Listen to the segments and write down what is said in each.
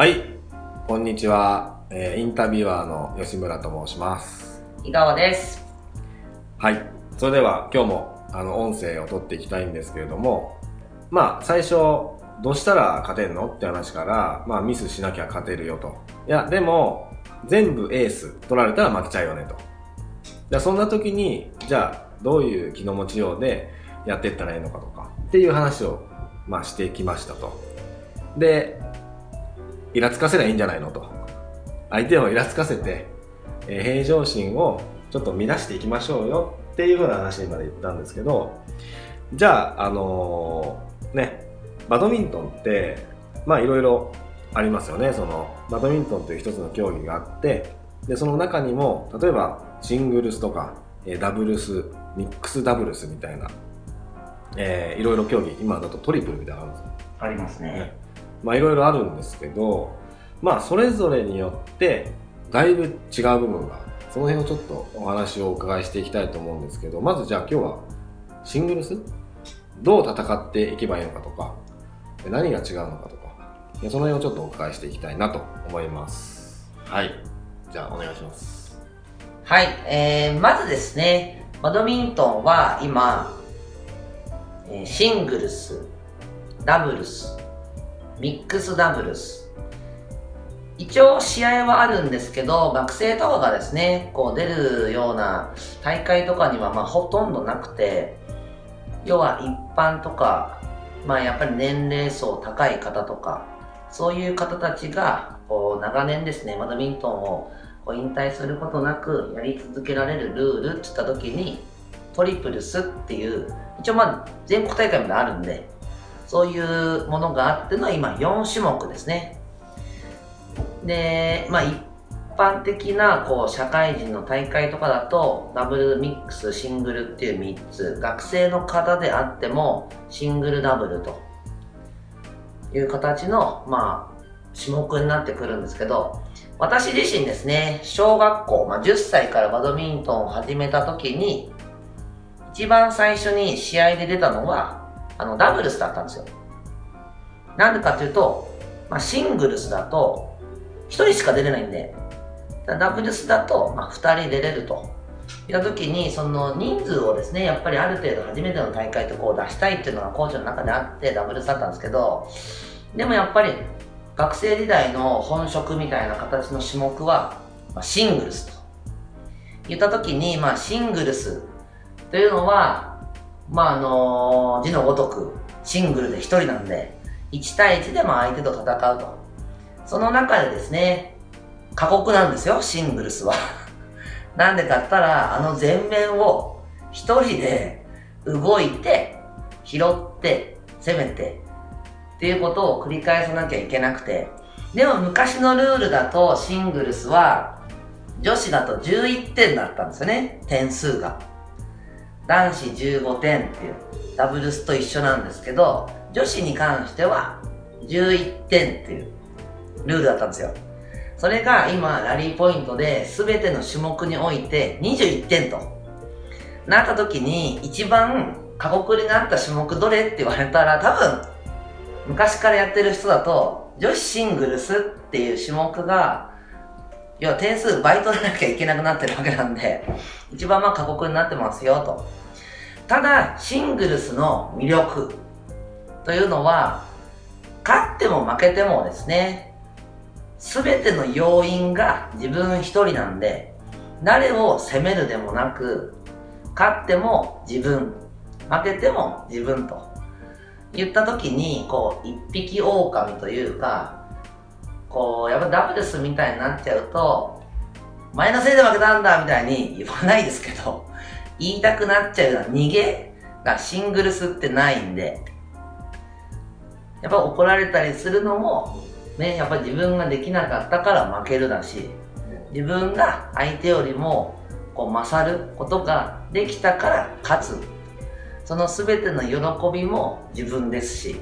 はい、こんにちは、インタビュアーの吉村と申します。井川です。はい、それでは今日も音声を撮っていきたいんですけれども、まあ最初どうしたら勝てんのって話から、まあミスしなきゃ勝てるよと。いやでも全部エース取られたら負けちゃうよねと。じゃあそんな時にじゃあどういう気の持ちようでやっていったらいいのかとかっていう話をまあしてきましたと。で、イラつかせりゃいいんじゃないのと。相手をイラつかせて、平常心をちょっと乱していきましょうよっていうふうな話にまで言ったんですけど、じゃあね、バドミントンってまあいろいろありますよね。そのバドミントンという一つの競技があって、でその中にも例えばシングルスとかダブルス、ミックスダブルスみたいな、いろいろ競技、今だとトリプルみたいなのありますね。まあいろいろあるんですけど、まあそれぞれによってだいぶ違う部分が、その辺をちょっとお話をお伺いしていきたいと思うんですけど、まずじゃあ今日はシングルスどう戦っていけばいいのかとか、何が違うのかとか、その辺をちょっとお伺いしていきたいなと思います。はい、じゃあお願いします。はい、まずですね、バドミントンは今シングルス、ダブルス、ミックスダブルス、一応試合はあるんですけど、学生とかがですねこう出るような大会とかにはまあほとんどなくて、要は一般とか、まあやっぱり年齢層高い方とか、そういう方たちがこう長年ですねバドミントンをこう引退することなくやり続けられるルールっていった時に、トリプルスっていう一応まあ全国大会まであるんで、そういうものがあっての今4種目ですね。で、まあ、一般的なこう社会人の大会とかだとダブル、ミックス、シングルっていう3つ、学生の方であってもシングルダブルという形の、まあ、種目になってくるんですけど、私自身ですね、小学校、まあ、10歳からバドミントンを始めた時に一番最初に試合で出たのはダブルスだったんですよ。なんでかというと、まあ、シングルスだと1人しか出れないんで、ダブルスだとまあ2人出れるといった時に、その人数をですねやっぱりある程度初めての大会とこう出したいっていうのがコーチの中であって、ダブルスだったんですけど、でもやっぱり学生時代の本職みたいな形の種目はシングルスといった時に、まあ、シングルスというのはまあ字のごとくシングルで1人なんで、1対1でまあ相手と戦うと。その中でですね、過酷なんですよシングルスは。なんでかって言ったら、前面を1人で動いて拾って攻めてっていうことを繰り返さなきゃいけなくて、でも昔のルールだとシングルスは女子だと11点だったんですよね、点数が。男子15点っていうダブルスと一緒なんですけど、女子に関しては11点っていうルールだったんですよ。それが今ラリーポイントで全ての種目において21点となった時に、一番過酷になった種目どれって言われたら、多分昔からやってる人だと女子シングルスっていう種目が、要は点数倍取らなきゃいけなくなってるわけなんで、一番まあ過酷になってますよと。ただシングルスの魅力というのは、勝っても負けてもですね、全ての要因が自分一人なんで、誰を責めるでもなく、勝っても自分、負けても自分といった時に、こう一匹狼というか、こうやっぱダブルスみたいになっちゃうと、前のせいで負けたんだみたいに言わないですけど、言いたくなっちゃうような逃げがシングルスってないんで、やっぱ怒られたりするのもね、やっぱ自分ができなかったから負けるだし、自分が相手よりもこう勝ることができたから勝つ、その全ての喜びも自分ですしって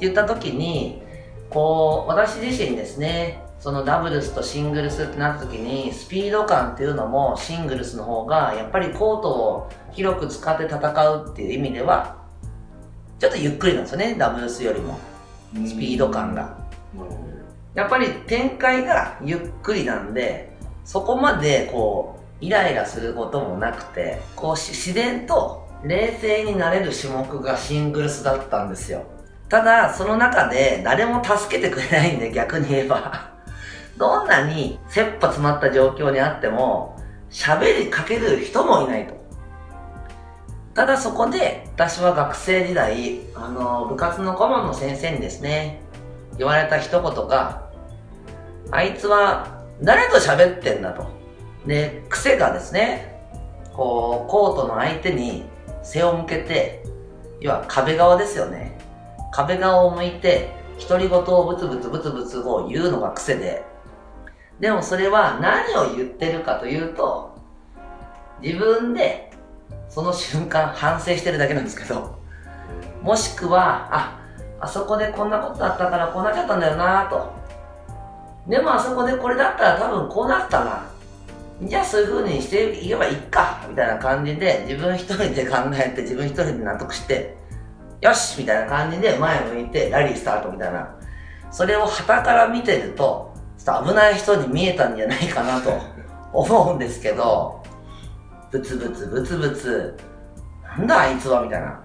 言った時に、こう私自身ですね、そのダブルスとシングルスってなった時に、スピード感っていうのもシングルスの方がやっぱりコートを広く使って戦うっていう意味ではちょっとゆっくりなんですよね、ダブルスよりもスピード感が。やっぱり展開がゆっくりなんで、そこまでこうイライラすることもなくて、こう自然と冷静になれる種目がシングルスだったんですよ。ただその中で誰も助けてくれないんで、逆に言えばどんなに切羽詰まった状況にあっても喋りかける人もいないと。ただそこで私は学生時代部活の顧問の先生にですね、言われた一言が、あいつは誰と喋ってんだと。で、癖がですね、こうコートの相手に背を向けて、要は壁側ですよね、壁側を向いて独り言をブツブツブツブツを言うのが癖で、でもそれは何を言ってるかというと、自分でその瞬間反省してるだけなんですけど、もしくはあそこでこんなことあったからこうなっちゃったんだよなと、でもあそこでこれだったら多分こうなったな、じゃあそういう風にしていけばいいかみたいな感じで、自分一人で考えて自分一人で納得して、よしみたいな感じで前向いてラリースタートみたいな、それを傍から見てるとちょっと危ない人に見えたんじゃないかなと思うんですけど、ブツブツブツブツなんだあいつはみたいな。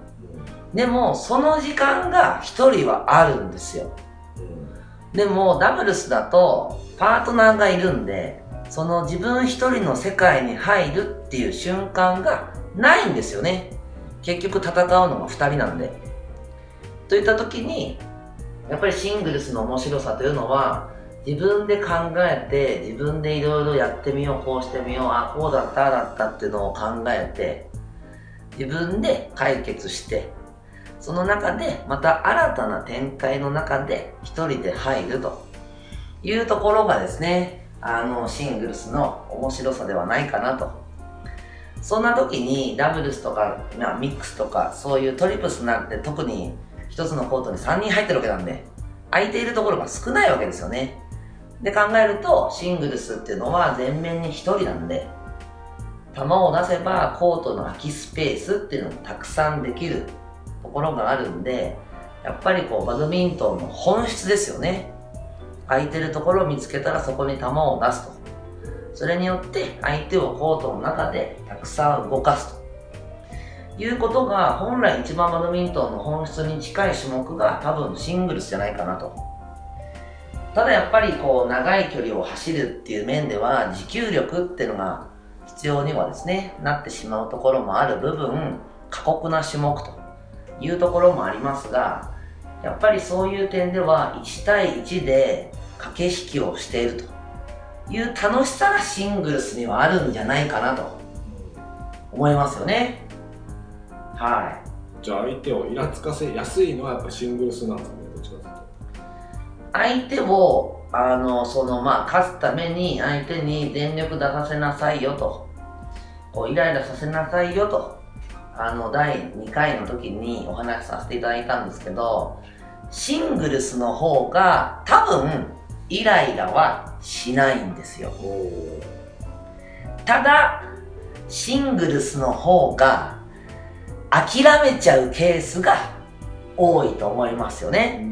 でもその時間が一人はあるんですよ。でもダブルスだとパートナーがいるんで、その自分一人の世界に入るっていう瞬間がないんですよね。結局戦うのが2人なんで。といった時に、やっぱりシングルスの面白さというのは、自分で考えて自分でいろいろやってみよう、こうしてみよう、こうだったあだったっていうのを考えて、自分で解決して、その中でまた新たな展開の中で一人で入るというところがですね、シングルスの面白さではないかなと。そんな時にダブルスとか、ミックスとか、そういうトリプスなんて、特に一つのコートに3人入ってるわけなんで、空いているところが少ないわけですよね。で考えると、シングルスっていうのは全面に1人なんで、球を出せばコートの空きスペースっていうのもたくさんできるところがあるんで、やっぱりバドミントンの本質ですよね。空いてるところを見つけたらそこに球を出すと。それによって相手をコートの中でたくさん動かすということが、本来一番バドミントンの本質に近い種目が多分シングルスじゃないかなと。ただやっぱり長い距離を走るっていう面では、持久力っていうのが必要にはですね、なってしまうところもある部分、過酷な種目というところもありますが、やっぱりそういう点では1対1で駆け引きをしているという楽しさがシングルスにはあるんじゃないかなと思いますよね。はい。じゃあ相手をイラつかせやすいのはやっぱシングルスなんですね。どっちかというと相手を勝つために相手に全力出させなさいよと、イライラさせなさいよと、第2回の時にお話しさせていただいたんですけど、シングルスの方が多分イライラはしないんですよ。ただシングルスの方が諦めちゃうケースが多いと思いますよね。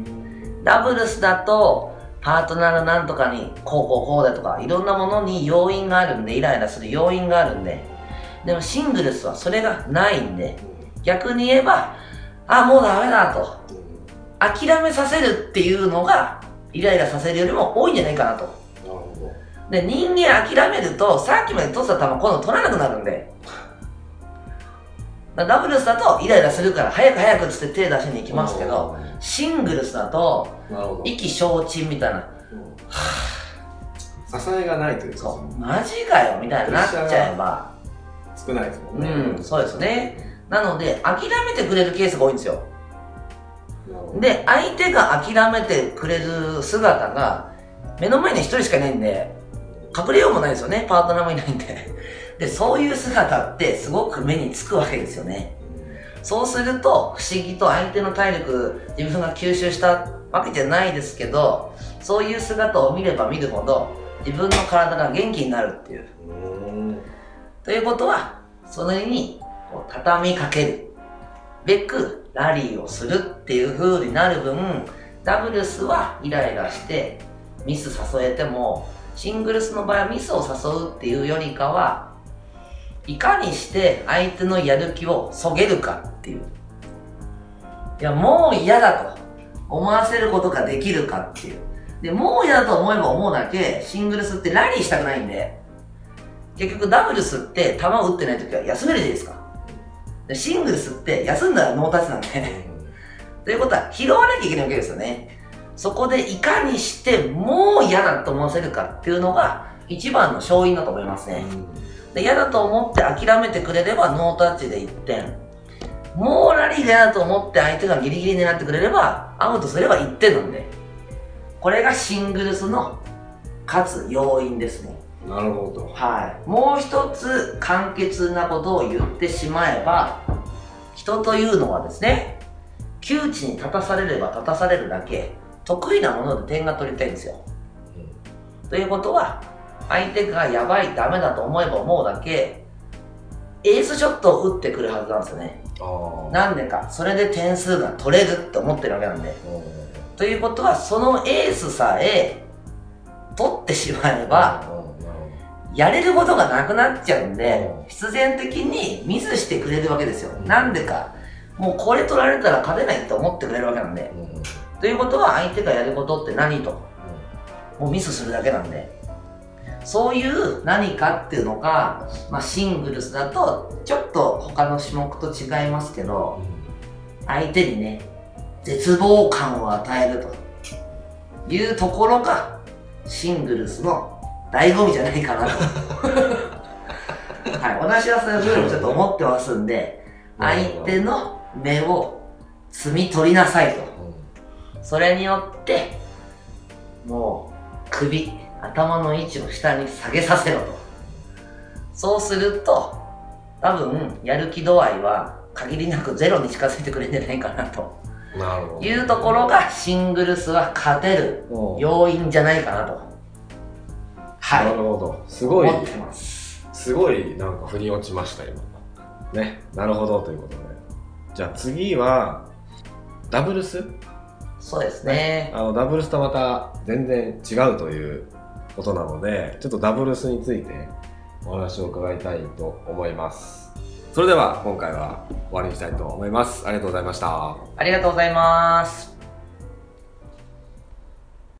ダブルスだとパートナーのなんとかにこうこうこうだとか、いろんなものに要因があるんで、イライラする要因があるんで。でもシングルスはそれがないんで、逆に言えばもうダメだと諦めさせるっていうのがイライラさせるよりも多いんじゃないかなと。で人間諦めると、さっきまで取った球今度取らなくなるんで、ダブルスだとイライラするから早く早くつって手出しに行きますけど、シングルスだと意気消沈みたいな、支えがないというか、マジかよみたいになっちゃえば少ないですもんね。そうですね。なので諦めてくれるケースが多いんですよ。で相手が諦めてくれる姿が目の前に1人しかいないんで、隠れようもないですよね。パートナーもいないんで、そういう姿ってすごく目につくわけですよね。そうすると不思議と相手の体力自分が吸収したわけじゃないですけど、そういう姿を見れば見るほど自分の体が元気になるっていう。ということは、それに畳みかけるべくラリーをするっていう風になる分、ダブルスはイライラしてミス誘えても、シングルスの場合はミスを誘うっていうよりかは、いかにして相手のやる気をそげるかっていう、いやもう嫌だと思わせることができるかっていう。でもう嫌だと思えば思うだけシングルスってラリーしたくないんで、結局ダブルスって球を打ってない時は休めるじゃないですか。でシングルスって休んだらノータッチなんでということは拾わなきゃいけないわけですよね。そこでいかにしてもう嫌だと思わせるかっていうのが一番の勝因だと思いますね。で嫌だと思って諦めてくれればノータッチで1点、もうラリーが嫌だと思って相手がギリギリ狙ってくれればアウトすれば1点なんで、これがシングルスの勝つ要因ですね。なるほど。はい。もう一つ簡潔なことを言ってしまえば、人というのはですね、窮地に立たされれば立たされるだけ得意なもので点が取りたいんですよ。ということは相手がやばいダメだと思えば思うだけエースショットを打ってくるはずなんですよね。なんでか、それで点数が取れるって思ってるわけなんで。ということはそのエースさえ取ってしまえばやれることがなくなっちゃうんで、必然的にミスしてくれるわけですよ。なんでか、もうこれ取られたら勝てないって思ってくれるわけなんで。ということは相手がやることって何と、もうミスするだけなんで、そういう何かっていうのが、シングルスだとちょっと他の種目と違いますけど、相手にね絶望感を与えるというところがシングルスの醍醐味じゃないかなとはい、私はそういうふうにちょっと思ってますんで、相手の目を摘み取りなさいと。それによってもう首、頭の位置を下に下げさせろと。そうすると多分やる気度合いは限りなくゼロに近づいてくれるんじゃないかなと。なるほど。いうところがシングルスは勝てる要因じゃないかなと。はい、なるほど。すごい思ってます。すごいなんか腑に落ちました今ね。なるほど。ということで、じゃあ次はダブルス。そうですね。ダブルスとまた全然違うということなので、ちょっとダブルスについてお話を伺いたいと思います。それでは今回は終わりにしたいと思います。ありがとうございました。ありがとうございます。